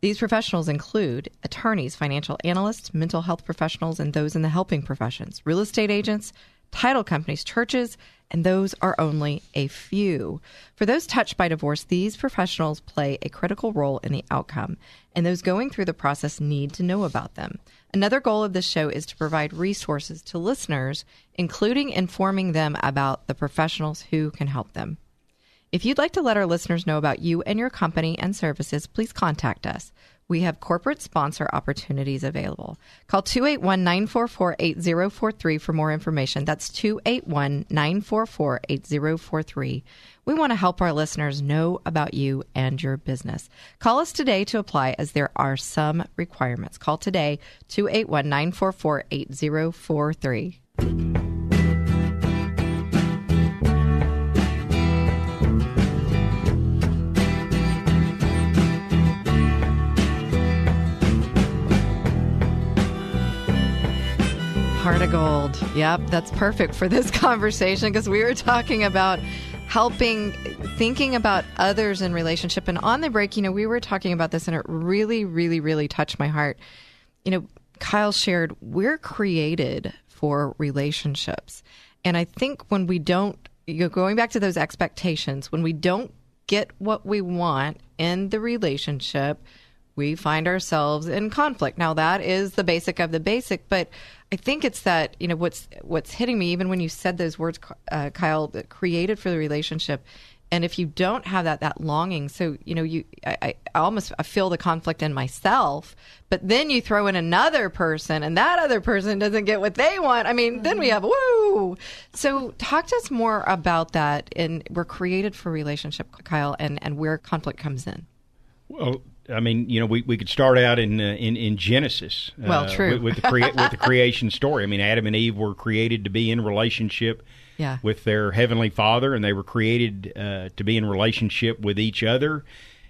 These professionals include attorneys, financial analysts, mental health professionals, and those in the helping professions, real estate agents, title companies, churches, and those are only a few. For those touched by divorce, these professionals play a critical role in the outcome, and those going through the process need to know about them. Another goal of this show is to provide resources to listeners, including informing them about the professionals who can help them. If you'd like to let our listeners know about you and your company and services, please contact us. We have corporate sponsor opportunities available. Call two eight one, nine four four, eight zero four three for more information. That's two eight one, nine four four, eight zero four three. We want to help our listeners know about you and your business. Call us today to apply, as there are some requirements. Call today, two eight one, nine four four, eight zero four three. Heart of gold. Yep, that's perfect for this conversation, because we were talking about helping, thinking about others in relationship. And on the break, you know, we were talking about this and it really, really, really touched my heart. You know, Kyle shared, we're created for relationships. And I think when we don't, you're going back to those expectations, when we don't get what we want in the relationship, we find ourselves in conflict. Now, that is the basic of the basic, but I think it's that, you know, what's what's hitting me, even when you said those words, uh, Kyle, created for the relationship. And if you don't have that, that longing, so, you know, you, I, I almost I feel the conflict in myself, but then you throw in another person and that other person doesn't get what they want. I mean, mm-hmm. then we have, woo. So talk to us more about that. And we're created for relationship, Kyle, and, and where conflict comes in. Well, I mean, you know, we, we could start out in uh, in, in Genesis. Uh, well, true. With, with, the crea- with the creation story. I mean, Adam and Eve were created to be in relationship yeah. with their Heavenly Father, and they were created uh, to be in relationship with each other.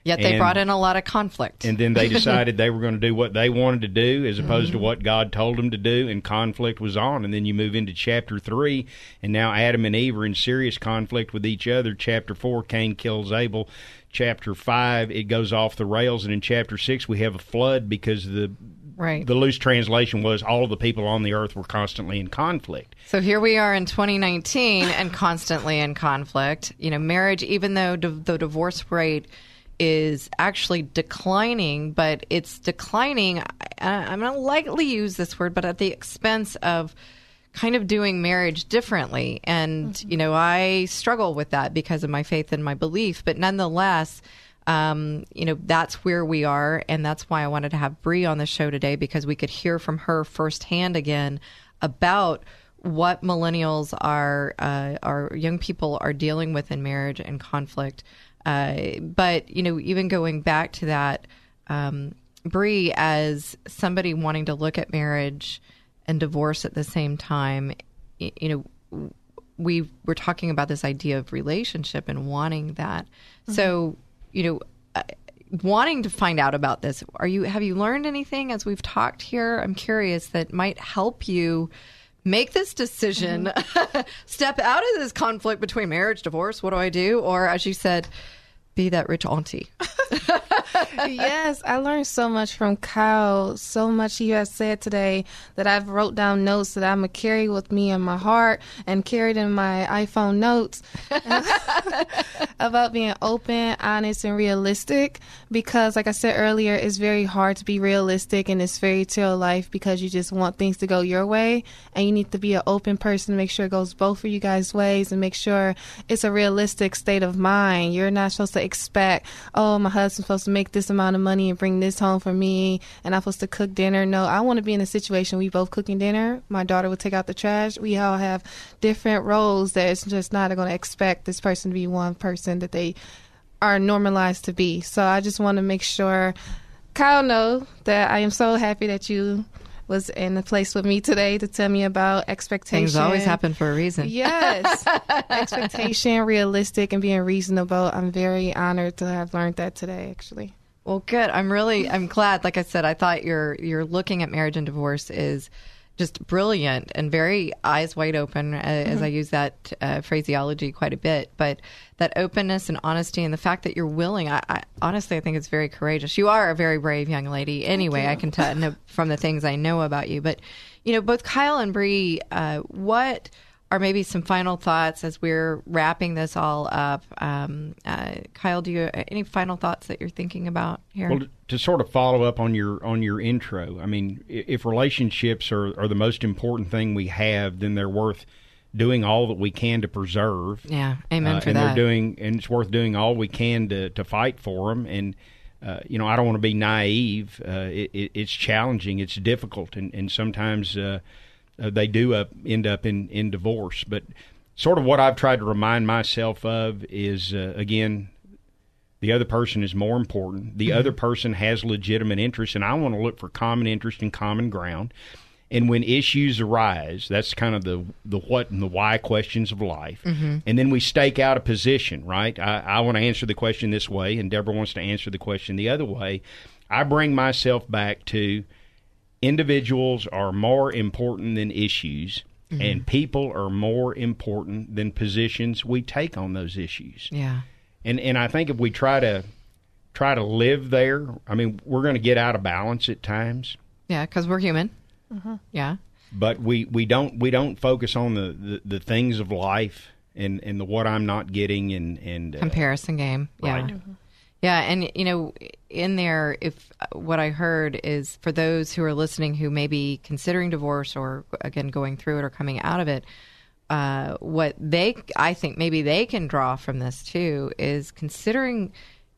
Yet they and, brought in a lot of conflict. And then they decided they were going to do what they wanted to do as opposed mm-hmm. to what God told them to do, and conflict was on. And then you move into chapter three, and now Adam and Eve are in serious conflict with each other. Chapter four, Cain kills Abel. Chapter five, it goes off the rails. And in chapter six, we have a flood because the right. the loose translation was all the people on the earth were constantly in conflict. So here we are in twenty nineteen and constantly in conflict. You know, marriage, even though d- the divorce rate is actually declining, but it's declining, I'm going to lightly use this word, but at the expense of kind of doing marriage differently. And, mm-hmm. you know, I struggle with that because of my faith and my belief. But nonetheless, um, you know, that's where we are. And that's why I wanted to have Bree on the show today, because we could hear from her firsthand again about what millennials are, uh, our young people are dealing with in marriage and conflict. Uh, but, you know, even going back to that, um, Bree, as somebody wanting to look at marriage and divorce at the same time, you, you know, we were talking about this idea of relationship and wanting that. Mm-hmm. So, you know, uh, wanting to find out about this, are you have you learned anything as we've talked here? I'm curious, that might help you make this decision, mm-hmm. step out of this conflict between marriage, divorce, what do I do? Or, as you said, be that rich auntie. Yes, I learned so much from Kyle, so much he has said today that I've wrote down notes that I'm going to carry with me in my heart and carried in my iPhone notes about being open, honest, and realistic, because like I said earlier, it's very hard to be realistic in this fairy tale life because you just want things to go your way, and you need to be an open person to make sure it goes both of you guys' ways and make sure it's a realistic state of mind. You're not supposed to expect, oh, my husband's supposed to make this amount of money and bring this home for me, and I'm supposed to cook dinner. No, I want to be in a situation we both cooking dinner. My daughter would take out the trash. We all have different roles that it's just not going to expect this person to be one person that they are normalized to be. So I just want to make sure Kyle knows that I am so happy that you was in the place with me today to tell me about expectations. Things always happen for a reason. Yes. Expectation, realistic, and being reasonable. I'm very honored to have learned that today, actually. Well, good. I'm really, I'm glad. Like I said, I thought your, your looking at marriage and divorce is just brilliant and very eyes wide open, uh, mm-hmm. as I use that uh, phraseology quite a bit. But that openness and honesty and the fact that you're willing, I, I honestly, I think it's very courageous. You are a very brave young lady. Anyway, I can tell no, from the things I know about you. But, you know, both Kyle and Bree, uh, what are maybe some final thoughts as we're wrapping this all up? Um, uh, Kyle, do you any final thoughts that you're thinking about here? Well, to sort of follow up on your on your intro, I mean, if relationships are, are the most important thing we have, then they're worth doing all that we can to preserve. Yeah, amen uh, for and that. They're doing, and it's worth doing all we can to, to fight for them. And, uh, you know, I don't want to be naive. Uh, it, it, it's challenging. It's difficult. And, and sometimes... Uh, Uh, they do up, end up in, in divorce. But sort of what I've tried to remind myself of is, uh, again, the other person is more important. The mm-hmm. other person has legitimate interests, and I want to look for common interest and common ground. And when issues arise, that's kind of the, the what and the why questions of life. Mm-hmm. And then we stake out a position, right? I, I want to answer the question this way, and Deborah wants to answer the question the other way. I bring myself back to... individuals are more important than issues, mm-hmm. and people are more important than positions we take on those issues. Yeah, and and I think if we try to try to live there, I mean, we're going to get out of balance at times. Yeah, because we're human. Mm-hmm. Yeah. But we, we don't we don't focus on the, the, the things of life and, and the what I'm not getting and, and uh, comparison game. Yeah. Right. Mm-hmm. Yeah, and you know, in there, if what I heard is for those who are listening who may be considering divorce or again going through it or coming out of it, uh, what they I think maybe they can draw from this too is considering,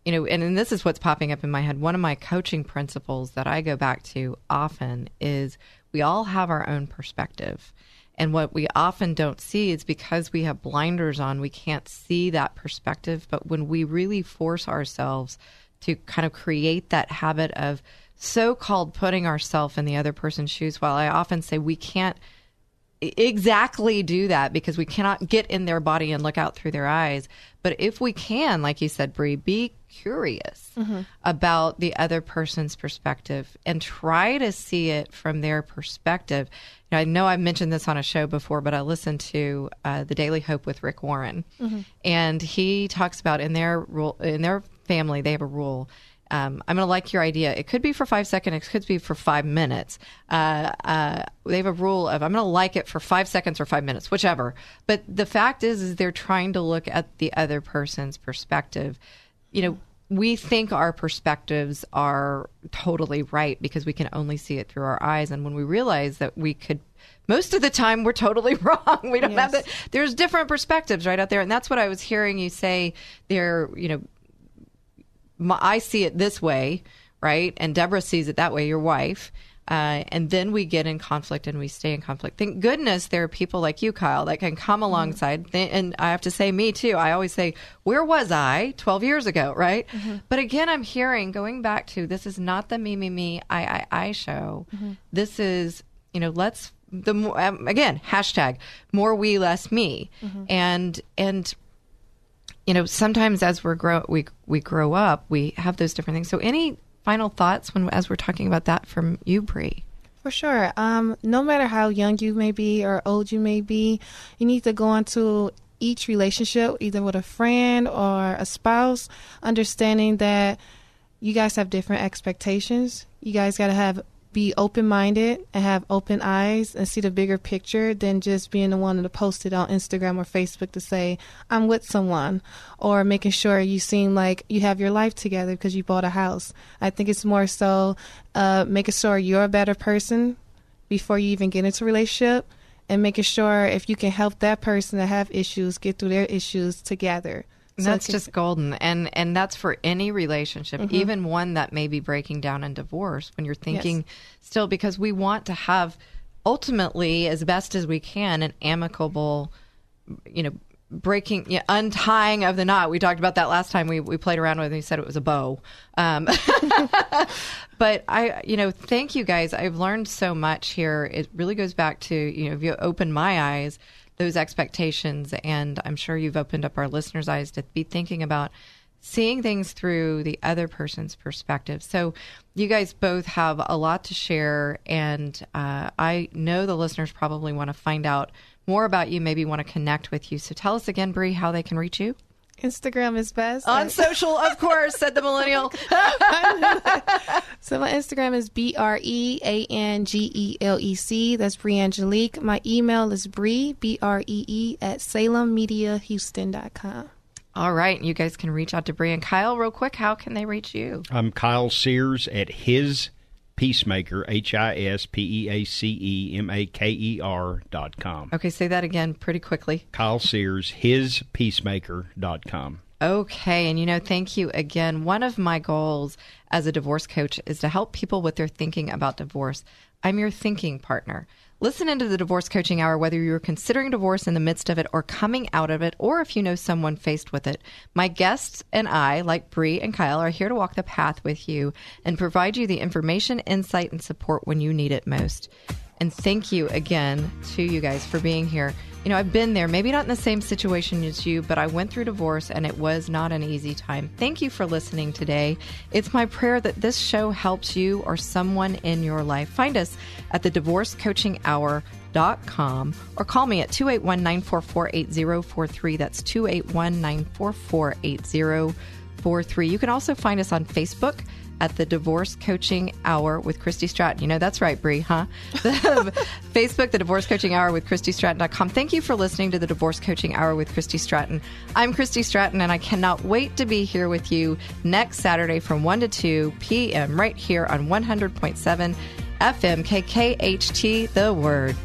you know, and, and this is what's popping up in my head. One of my coaching principles that I go back to often is we all have our own perspective. And what we often don't see is because we have blinders on, we can't see that perspective. But when we really force ourselves to kind of create that habit of so-called putting ourselves in the other person's shoes, while I often say we can't exactly do that because we cannot get in their body and look out through their eyes. But if we can, like you said, Bree, be curious mm-hmm. about the other person's perspective and try to see it from their perspective. You know, I know I've mentioned this on a show before, but I listened to uh, The Daily Hope with Rick Warren, mm-hmm. and he talks about in their rule, in their family, they have a rule. Um, I'm going to like your idea. It could be for five seconds. It could be for five minutes. Uh, uh, they have a rule of I'm going to like it for five seconds or five minutes, whichever. But the fact is, is they're trying to look at the other person's perspective. You know, we think our perspectives are totally right because we can only see it through our eyes. And when we realize that we could, most of the time, we're totally wrong. We don't yes. have that. There's different perspectives right out there. And that's what I was hearing you say there, you know, my, I see it this way, right? And Deborah sees it that way, your wife. Uh, and then we get in conflict and we stay in conflict. Thank goodness there are people like you, Kyle, that can come alongside. Mm-hmm. And I have to say, me too. I always say, where was I twelve years ago, right? Mm-hmm. But again, I'm hearing, going back to, this is not the me, me, me, I, I, I show. Mm-hmm. This is, you know, let's, the um, again, hashtag, more we, less me. Mm-hmm. And, and you know, sometimes as we're grow, we, we grow up, we have those different things. So any final thoughts when as we're talking about that from you, Bree? For sure. Um, no matter how young you may be or old you may be, you need to go into each relationship, either with a friend or a spouse, understanding that you guys have different expectations. You guys got to have be open-minded and have open eyes and see the bigger picture than just being the one to post it on Instagram or Facebook to say, I'm with someone, or making sure you seem like you have your life together because you bought a house. I think it's more so uh, making sure you're a better person before you even get into a relationship, and making sure if you can help that person that have issues get through their issues together. So that's just golden. And and that's for any relationship, mm-hmm. even one that may be breaking down in divorce, when you're thinking yes. still, because we want to have ultimately, as best as we can, an amicable, you know, breaking, you know, untying of the knot. We talked about that last time we, we played around with it and we said it was a bow. Um, but I, you know, thank you guys. I've learned so much here. It really goes back to, you know, if you open my eyes, those expectations, and I'm sure you've opened up our listeners' eyes to be thinking about seeing things through the other person's perspective. So you guys both have a lot to share, and uh, I know the listeners probably want to find out more about you, maybe want to connect with you. So tell us again, Bree, how they can reach you. Instagram is best. On social, of course, said the millennial. So my Instagram is B R E A N G E L E C. That's Bree Angelique. My email is Bree, B R E E, at Salem Media Houston dot com. All right. You guys can reach out to Bree and Kyle real quick. How can they reach you? I'm Kyle Sears at his peacemaker, H I S P E A C E M A K E R dot com. Okay, say that again pretty quickly. Kyle Sears, his peacemaker dot com. Okay, and you know, thank you again. One of my goals as a divorce coach is to help people with their thinking about divorce. I'm your thinking partner. Listen into the Divorce Coaching Hour, whether you're considering divorce in the midst of it or coming out of it, or if you know someone faced with it. My guests and I, like Bree and Kyle, are here to walk the path with you and provide you the information, insight, and support when you need it most. And thank you again to you guys for being here. You know, I've been there, maybe not in the same situation as you, but I went through divorce and it was not an easy time. Thank you for listening today. It's my prayer that this show helps you or someone in your life. Find us at the divorce coaching hour dot com or call me at two eight one, nine four four, eight zero four three. That's two eight one, nine four four, eight zero four three. You can also find us on Facebook at the Divorce Coaching Hour with Christy Stratton. You know, that's right, Bree, huh? Facebook, the Divorce Coaching Hour with Christy Stratton dot com. Thank you for listening to the Divorce Coaching Hour with Christy Stratton. I'm Christy Stratton, and I cannot wait to be here with you next Saturday from one to two p.m. right here on one hundred point seven F M K K H T, The Word.